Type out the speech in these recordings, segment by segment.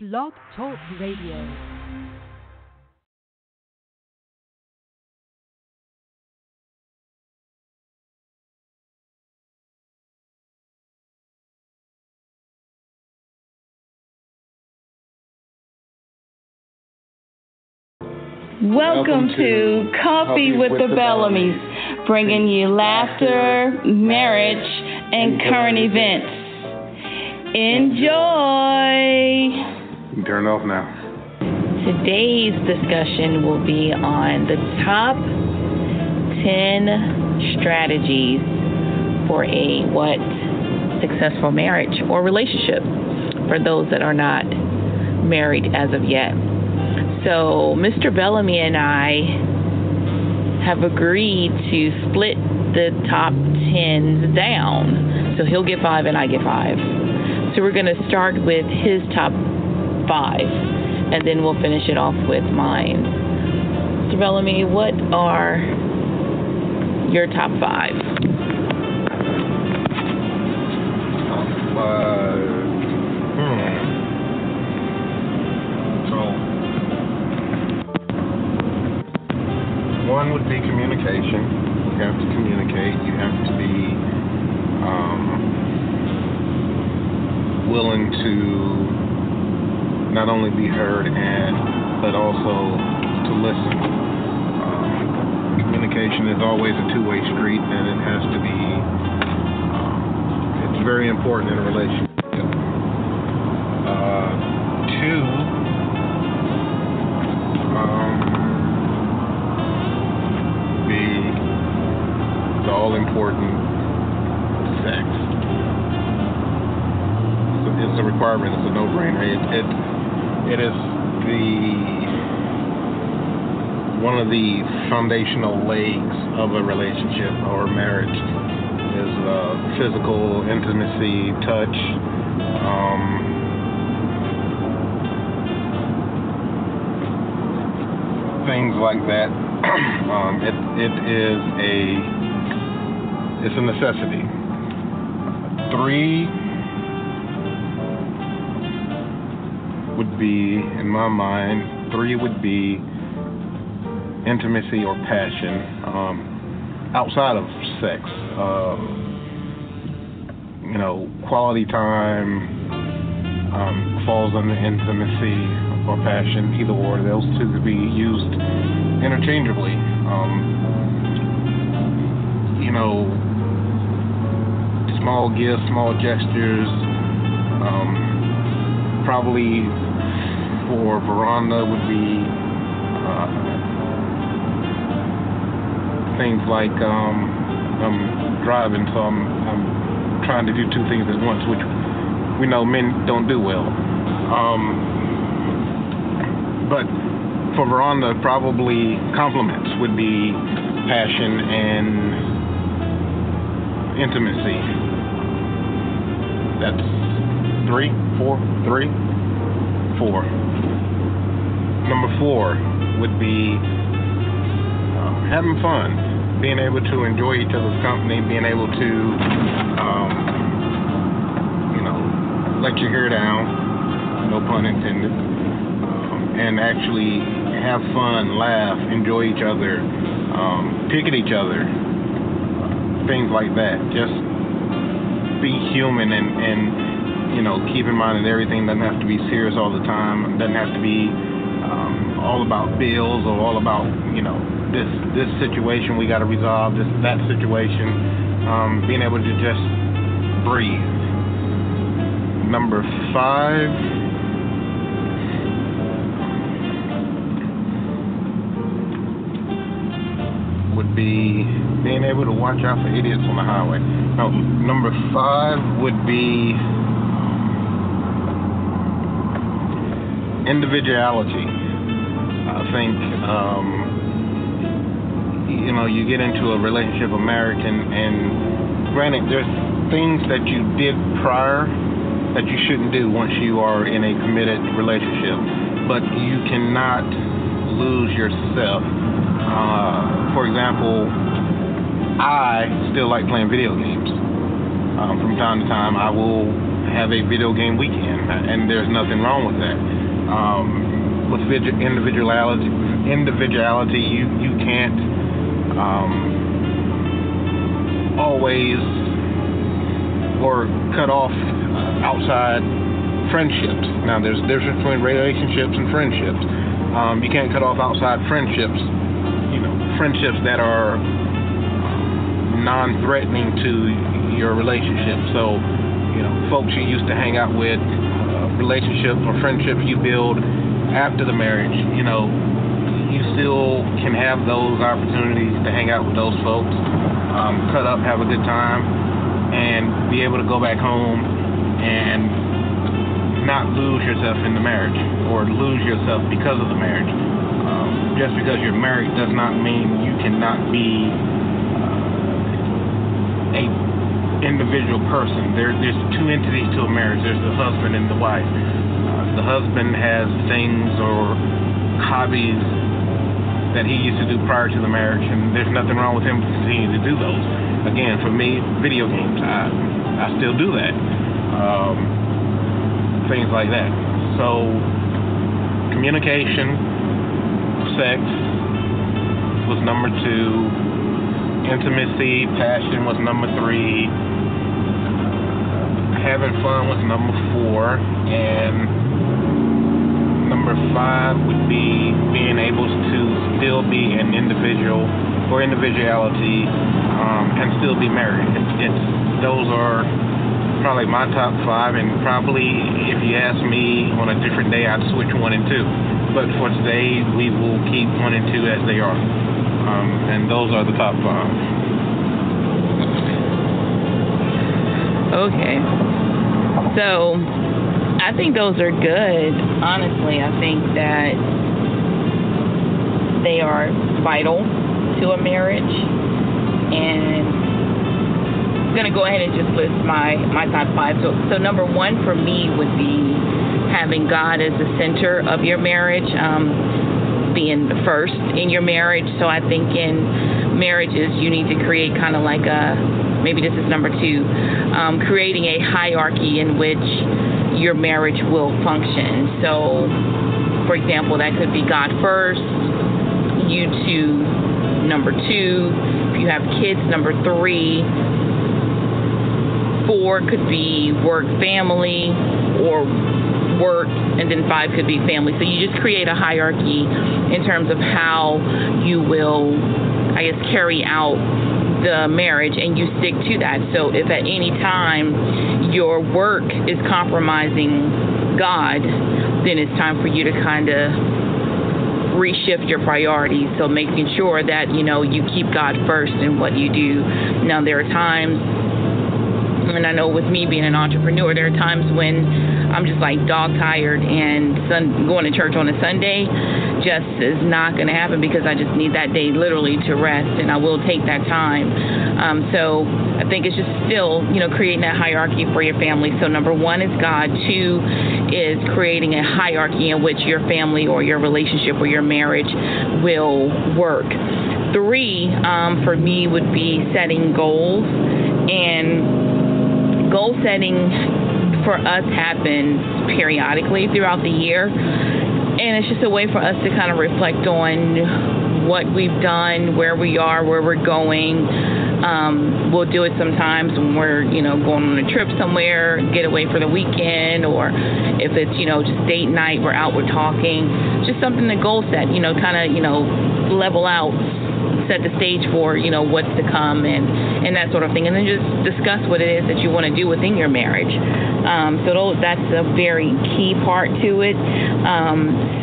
Blog Talk Radio. Welcome to Coffee with the Bellamys, bringing you laughter, marriage, and current events. Enjoy! You can turn it off now. Today's discussion will be on the top 10 strategies for a successful marriage or relationship for those that are not married as of yet. So Mr. Bellamy and I have agreed to split the top 10s down. So he'll get 5 and I get 5. So we're going to start with his top 5, and then we'll finish it off with mine. Mr. Bellamy, what are your top 5? One would be communication. You have to communicate. You have to be willing to not only be heard but also to listen. Communication is always a two-way street, and it has to be. It's very important in a relationship. 2. All-important sex. It's a requirement. It's a no-brainer. It is one of the foundational legs of a relationship or marriage is physical intimacy, touch, things like that. It's a necessity. 3 would be, in my mind, 3 would be intimacy or passion outside of sex. Quality time falls under intimacy or passion. Either or, those two could be used interchangeably. Small gifts, small gestures, probably for Veronda would be things like I'm driving, so I'm trying to do 2 things at once, which we know men don't do well. But for Veronda, probably compliments would be passion and intimacy. That's 4. 4 would be having fun, being able to enjoy each other's company, being able to, let your hair down, no pun intended, and actually have fun, laugh, enjoy each other, pick at each other. Things like that. Just be human and keep in mind that everything doesn't have to be serious all the time. It doesn't have to be all about bills or all about this situation we got to resolve, that situation. Being able to just breathe. 5 would be being able to watch out for idiots on the highway. No, 5 would be individuality. I think, you get into a relationship, a marriage, and granted, there's things that you did prior that you shouldn't do once you are in a committed relationship, but you cannot lose yourself. For example, I still like playing video games. From time to time, I will have a video game weekend. and there's nothing wrong with that. With individuality, you can't always or cut off outside friendships. Now, there's a difference between relationships and friendships. You can't cut off outside friendships, friendships that are non-threatening to your relationship. So, folks you used to hang out with, relationships or friendships you build after the marriage, you still can have those opportunities to hang out with those folks, cut up, have a good time, and be able to go back home and not lose yourself in the marriage or lose yourself because of the marriage. Just because you're married does not mean you cannot be a individual person. There's two entities to a marriage. There's the husband and the wife. The husband has things or hobbies that he used to do prior to the marriage, and there's nothing wrong with him continuing to do those. Again, for me, video games. I still do that. Things like that. So, communication. Sex was number 2. Intimacy, passion was number 3. Having fun was number 4. And number 5 would be being able to still be an individual or individuality and still be married. Those are probably my top 5, and probably if you ask me on a different day, I'd switch 1 and 2. But for today, we will keep 1 and 2 as they are. And those are the top 5. Okay. So, I think those are good. Honestly, I think that they are vital to a marriage. And I'm going to go ahead and just list my top 5. So, number 1 for me would be having God as the center of your marriage, being the first in your marriage. So I think in marriages you need to create kind of like a, maybe this is number 2, creating a hierarchy in which your marriage will function. So, for example, that could be God first, you two, number 2, if you have kids, number 3, 4 could be work, family, or work, and then 5 could be family. So you just create a hierarchy in terms of how you will, carry out the marriage, and you stick to that. So if at any time your work is compromising God, then it's time for you to kind of reshift your priorities. So making sure that, you keep God first in what you do. Now, there are times, and I know with me being an entrepreneur, there are times when I'm just like dog tired, and going to church on a Sunday just is not going to happen, because I just need that day literally to rest, and I will take that time. So I think it's just still, creating that hierarchy for your family. So number 1 is God. 2 is creating a hierarchy in which your family or your relationship or your marriage will work. 3, for me, would be setting goals. And goal setting for us happens periodically throughout the year, and it's just a way for us to kind of reflect on what we've done, where we are, where we're going. We'll do it sometimes when we're, going on a trip somewhere, get away for the weekend, or if it's, just date night, we're out, we're talking. Just something to goal set, kind of, level out, set the stage for, what's to come and that sort of thing. And then just discuss what it is that you want to do within your marriage. That's a very key part to it.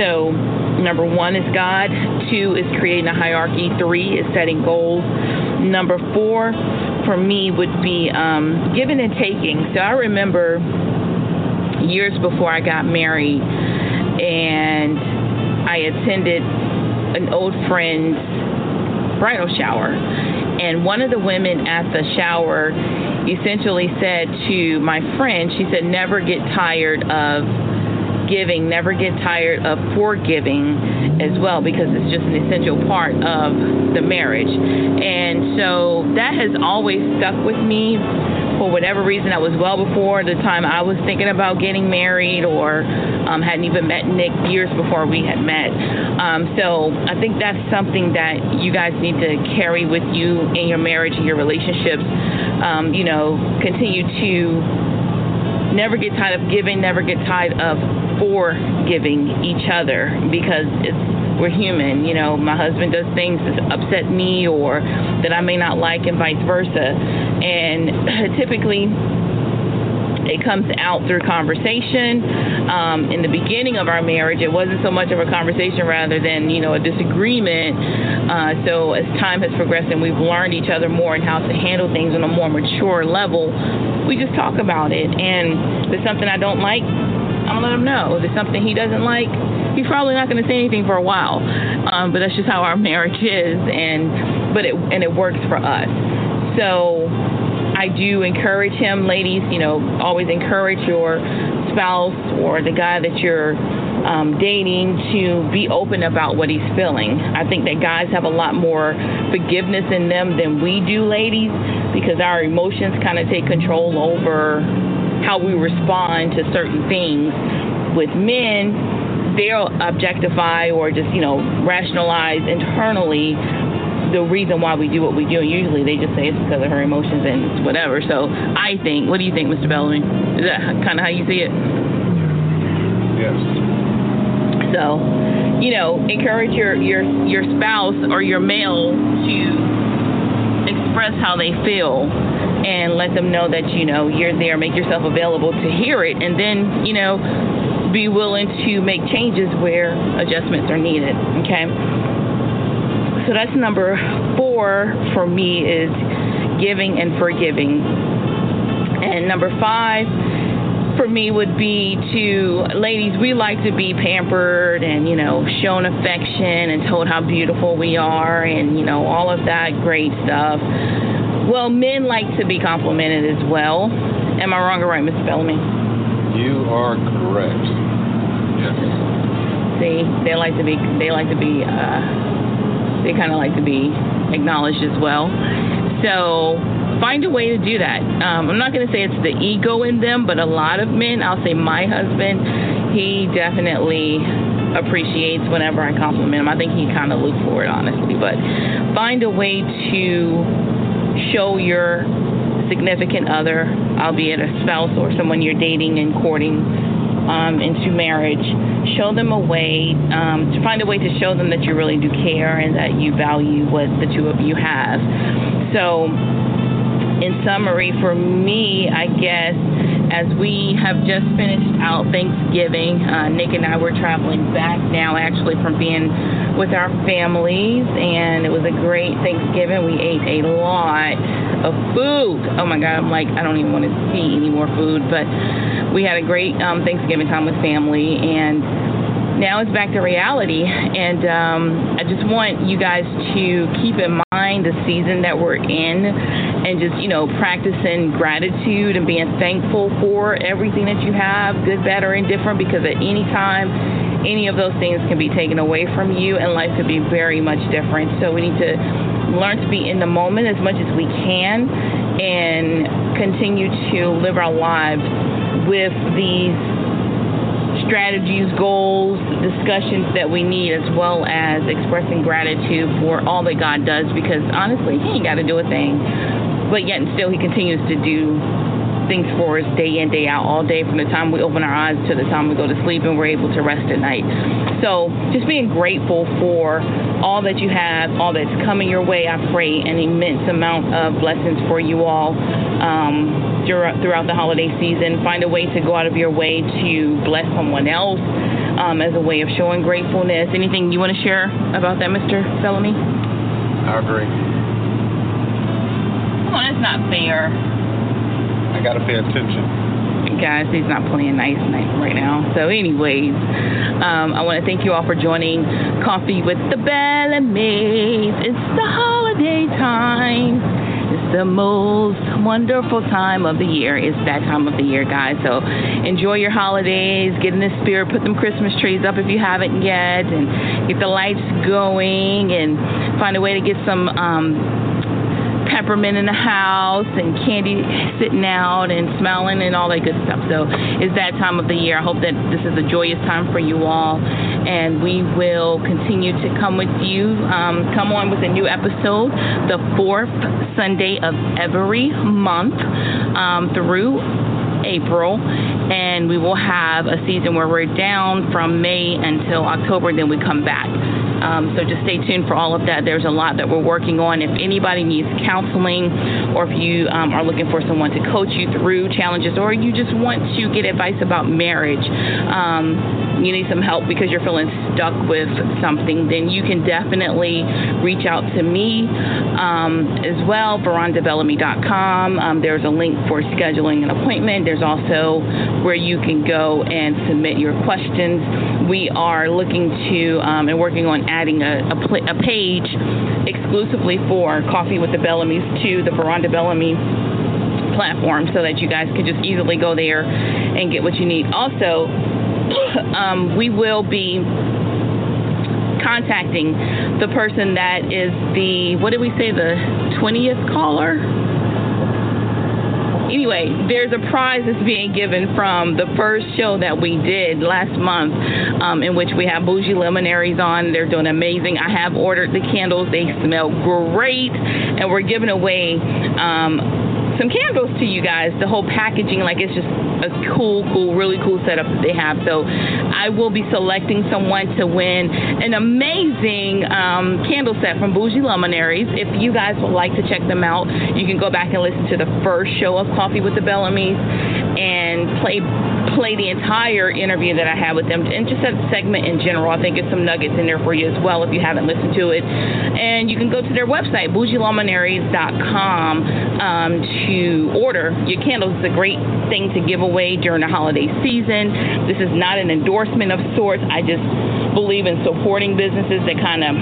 So number 1 is God. 2 is creating a hierarchy. 3 is setting goals. Number 4 for me would be giving and taking. So I remember years before I got married, and I attended an old friend's bridal shower, and one of the women at the shower essentially said to my friend, she said, never get tired of giving, never get tired of forgiving as well, because it's just an essential part of the marriage. And so that has always stuck with me, for whatever reason, that was well before the time I was thinking about getting married, or hadn't even met Nick years before we had met. So I think that's something that you guys need to carry with you in your marriage and your relationships. You know, continue to never get tired of giving, never get tired of forgiving each other, because we're human. You know, my husband does things that upset me or that I may not like, and vice versa. And typically it comes out through conversation. In the beginning of our marriage, it wasn't so much of a conversation rather than, you know, a disagreement. So as time has progressed and we've learned each other more and how to handle things on a more mature level, we just talk about it. And if there's something I don't like, I'm going to let him know. If there's something he doesn't like, he's probably not going to say anything for a while. But that's just how our marriage is, and it works for us. So I do encourage him, ladies, you know, always encourage your spouse or the guy that you're dating to be open about what he's feeling. I think that guys have a lot more forgiveness in them than we do, ladies, because our emotions kind of take control over how we respond to certain things. With men, they'll objectify or just, you know, rationalize internally the reason why we do what we do, and usually they just say it's because of her emotions and whatever. So I think, what do you think, Mr. Bellamy? Is that kind of how you see it? Yes. So, you know, encourage your spouse or your male to express how they feel, and let them know that, you know, you're there. Make yourself available to hear it, and then, you know, be willing to make changes where adjustments are needed. Okay. So that's number 4 for me, is giving and forgiving. And number 5 for me would be to, ladies, we like to be pampered and, you know, shown affection and told how beautiful we are and, you know, all of that great stuff. Well, men like to be complimented as well. Am I wrong or right, Mr. Bellamy? You are correct. Yes. See, they kind of like to be acknowledged as well. So find a way to do that. I'm not going to say it's the ego in them, but a lot of men, I'll say my husband, he definitely appreciates whenever I compliment him. I think he kind of looks for it, honestly. But find a way to show your significant other, albeit a spouse or someone you're dating and courting into marriage, find a way to show them that you really do care and that you value what the two of you have. So in summary, for me, I guess, as we have just finished out Thanksgiving, Nick and I were traveling back now, actually, from being with our families, and it was a great Thanksgiving. We ate a lot of food. Oh my God, I'm like, I don't even want to see any more food, but we had a great Thanksgiving time with family, and now it's back to reality. And I just want you guys to keep in mind the season that we're in, and just, you know, practicing gratitude and being thankful for everything that you have, good, bad, or indifferent, because at any time, any of those things can be taken away from you, and life could be very much different. So we need to learn to be in the moment as much as we can, and continue to live our lives with these strategies, goals, discussions that we need, as well as expressing gratitude for all that God does, because honestly, he ain't got to do a thing, but yet and still he continues to do things for us day in, day out, all day, from the time we open our eyes to the time we go to sleep and we're able to rest at night. So just being grateful for all that you have, all that's coming your way. I pray an immense amount of blessings for you all throughout the holiday season. Find a way to go out of your way to bless someone else as a way of showing gratefulness. Anything you want to share about that, Mr. Bellamy? I agree. Come on, it's not fair. I got to pay attention. Guys, he's not playing nice right now. So anyways, I want to thank you all for joining Coffee with the Bellamys. It's the holiday time. It's the most wonderful time of the year. It's that time of the year, guys. So enjoy your holidays. Get in the spirit. Put them Christmas trees up if you haven't yet. And get the lights going. And find a way to get some peppermint in the house and candy sitting out and smelling and all that good stuff. So it's that time of the year. I hope that this is a joyous time for you all, and we will continue to come with you. Come on with a new episode the fourth Sunday of every month through April, and we will have a season where we're down from May until October, then we come back. So just stay tuned for all of that. There's a lot that we're working on. If anybody needs counseling, or if you are looking for someone to coach you through challenges, or you just want to get advice about marriage, you need some help because you're feeling stuck with something, then you can definitely reach out to me as well, verondabellamy.com. There's a link for scheduling an appointment. There's also where you can go and submit your questions. We are looking to and working on adding a page exclusively for Coffee with the Bellamys to the Veronda Bellamy platform, so that you guys can just easily go there and get what you need. Also, we will be contacting the person that is the, what did we say, the 20th caller? Anyway, there's a prize that's being given from the first show that we did last month, in which we have Bougie Luminaries on. They're doing amazing. I have ordered the candles. They smell great. And we're giving away some candles to you guys. The whole packaging, like, it's just a cool, really cool setup that they have. So I will be selecting someone to win an amazing candle set from Bougie Luminaries. If you guys would like to check them out, you can go back and listen to the first show of Coffee with the Bellamys and play the entire interview that I had with them, and just that segment in general. I think it's some nuggets in there for you as well if you haven't listened to it. And you can go to their website, bougieluminaries.com, to order your candles. It's a great thing to give away during the holiday season. This is not an endorsement of sorts. I just believe in supporting businesses that kind of,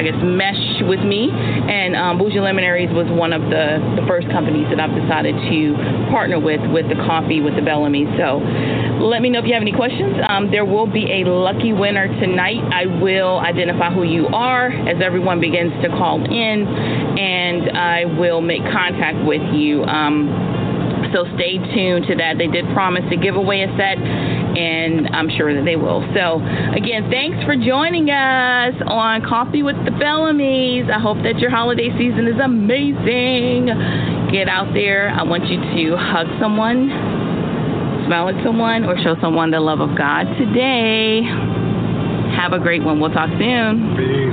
I guess, mesh with me, and Bougie Luminaries was one of the first companies that I've decided to partner with the Coffee with the Bellamys. So let me know if you have any questions. There will be a lucky winner tonight. I will identify who you are as everyone begins to call in, and I will make contact with you. So stay tuned to that. They did promise to give away a set, and I'm sure that they will. So, again, thanks for joining us on Coffee with the Bellamys. I hope that your holiday season is amazing. Get out there. I want you to hug someone, smile at someone, or show someone the love of God today. Have a great one. We'll talk soon. Peace.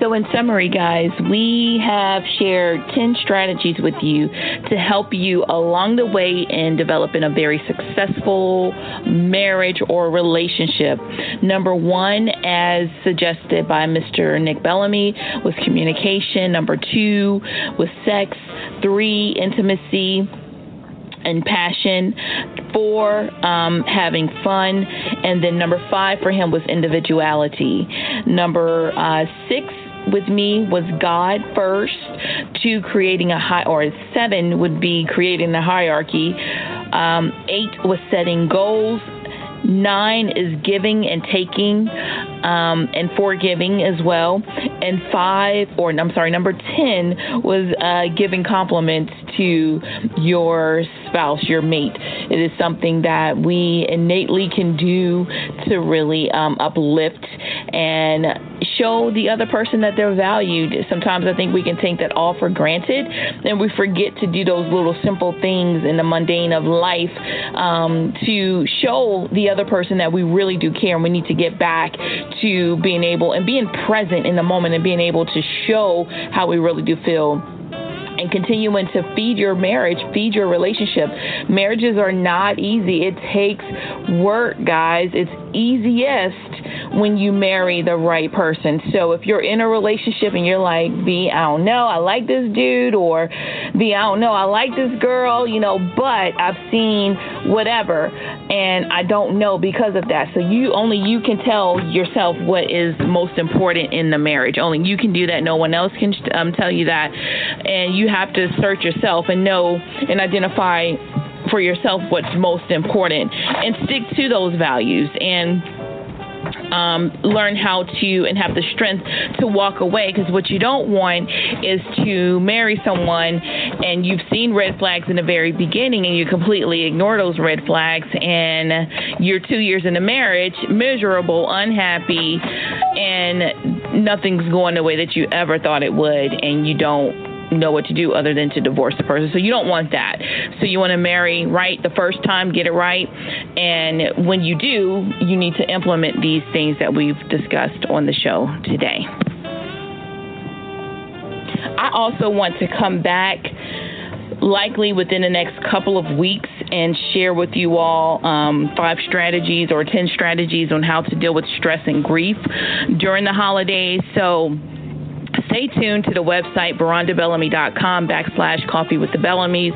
So in summary, guys, we have shared 10 strategies with you to help you along the way in developing a very successful marriage or relationship. Number 1, as suggested by Mr. Nick Bellamy, was communication. Number 2 was sex. 3, intimacy and passion. 4, having fun. And then number 5 for him was individuality. Number 6 with me was God first, 2 creating a high, or 7 would be creating a hierarchy, 8 was setting goals, 9 is giving and taking, and forgiving as well, and number 10 was giving compliments to your spouse, your mate. It is something that we innately can do to really uplift and show the other person that they're valued. Sometimes I think we can take that all for granted, and we forget to do those little simple things in the mundane of life to show the other person that we really do care, and we need to get back to being able and being present in the moment and being able to show how we really do feel. And continuing to feed your marriage, feed your relationship. Marriages are not easy. It takes work, guys. It's easiest when you marry the right person. So if you're in a relationship and you're like, B, I don't know, I like this dude, or B, I don't know, I like this girl, but I've seen whatever, and I don't know because of that. So only you can tell yourself what is most important in the marriage. Only you can do that. No one else can tell you that. And you have to search yourself and know and identify for yourself what's most important, and stick to those values and learn how to and have the strength to walk away, because what you don't want is to marry someone and you've seen red flags in the very beginning and you completely ignore those red flags, and you're 2 years into marriage, miserable, unhappy, and nothing's going the way that you ever thought it would, and you don't know what to do other than to divorce the person. So you don't want that. So you want to marry right the first time, get it right, and when you do, you need to implement these things that we've discussed on the show today. I also want to come back likely within the next couple of weeks and share with you all 5 strategies or 10 strategies on how to deal with stress and grief during the holidays. So stay tuned to the website, verondabellamy.com/Coffee with the Bellamys,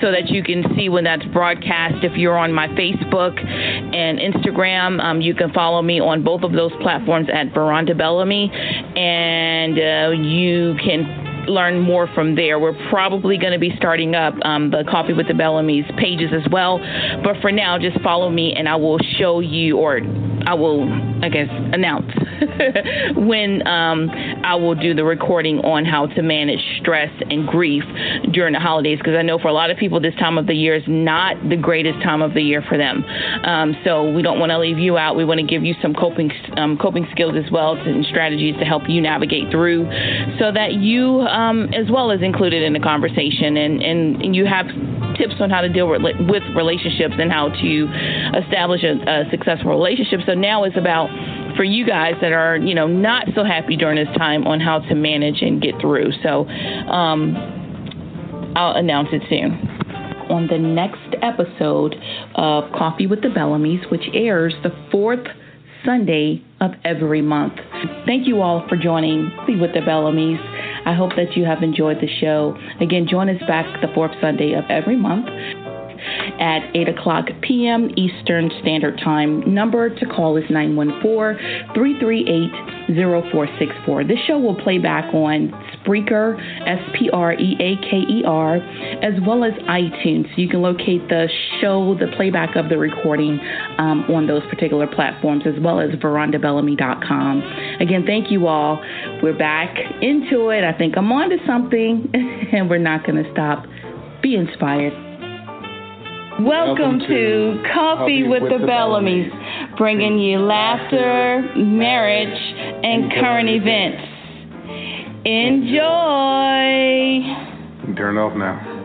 so that you can see when that's broadcast. If you're on my Facebook and Instagram, you can follow me on both of those platforms at Veronda Bellamy, and you can learn more from there. We're probably going to be starting up the Coffee with the Bellamys pages as well. But for now, just follow me and I will show you, or I will, I guess, announce when I will do the recording on how to manage stress and grief during the holidays, because I know for a lot of people this time of the year is not the greatest time of the year for them. So we don't want to leave you out. We want to give you some coping skills as well, and strategies to help you navigate through, so that you as well as included in the conversation, and you have tips on how to deal with relationships and how to establish a successful relationship. So now it's about, for you guys that are, you know, not so happy during this time, on how to manage and get through. So I'll announce it soon. On the next episode of Coffee with the Bellamys, which airs the 4th Sunday of every month. Thank you all for joining Coffee with the Bellamys. I hope that you have enjoyed the show. Again, join us back the 4th Sunday of every month at 8 o'clock p.m. Eastern Standard Time. Number to call is 914-338-0464. This show will play back on Spreaker, Spreaker, as well as iTunes. You can locate the show, the playback of the recording on those particular platforms, as well as verondabellamy.com. Again, thank you all. We're back into it. I think I'm on to something, and we're not going to stop. Be inspired. Welcome to Coffee with the Bellamys, bringing you laughter, marriage, and current events. Enjoy. You can turn it off now.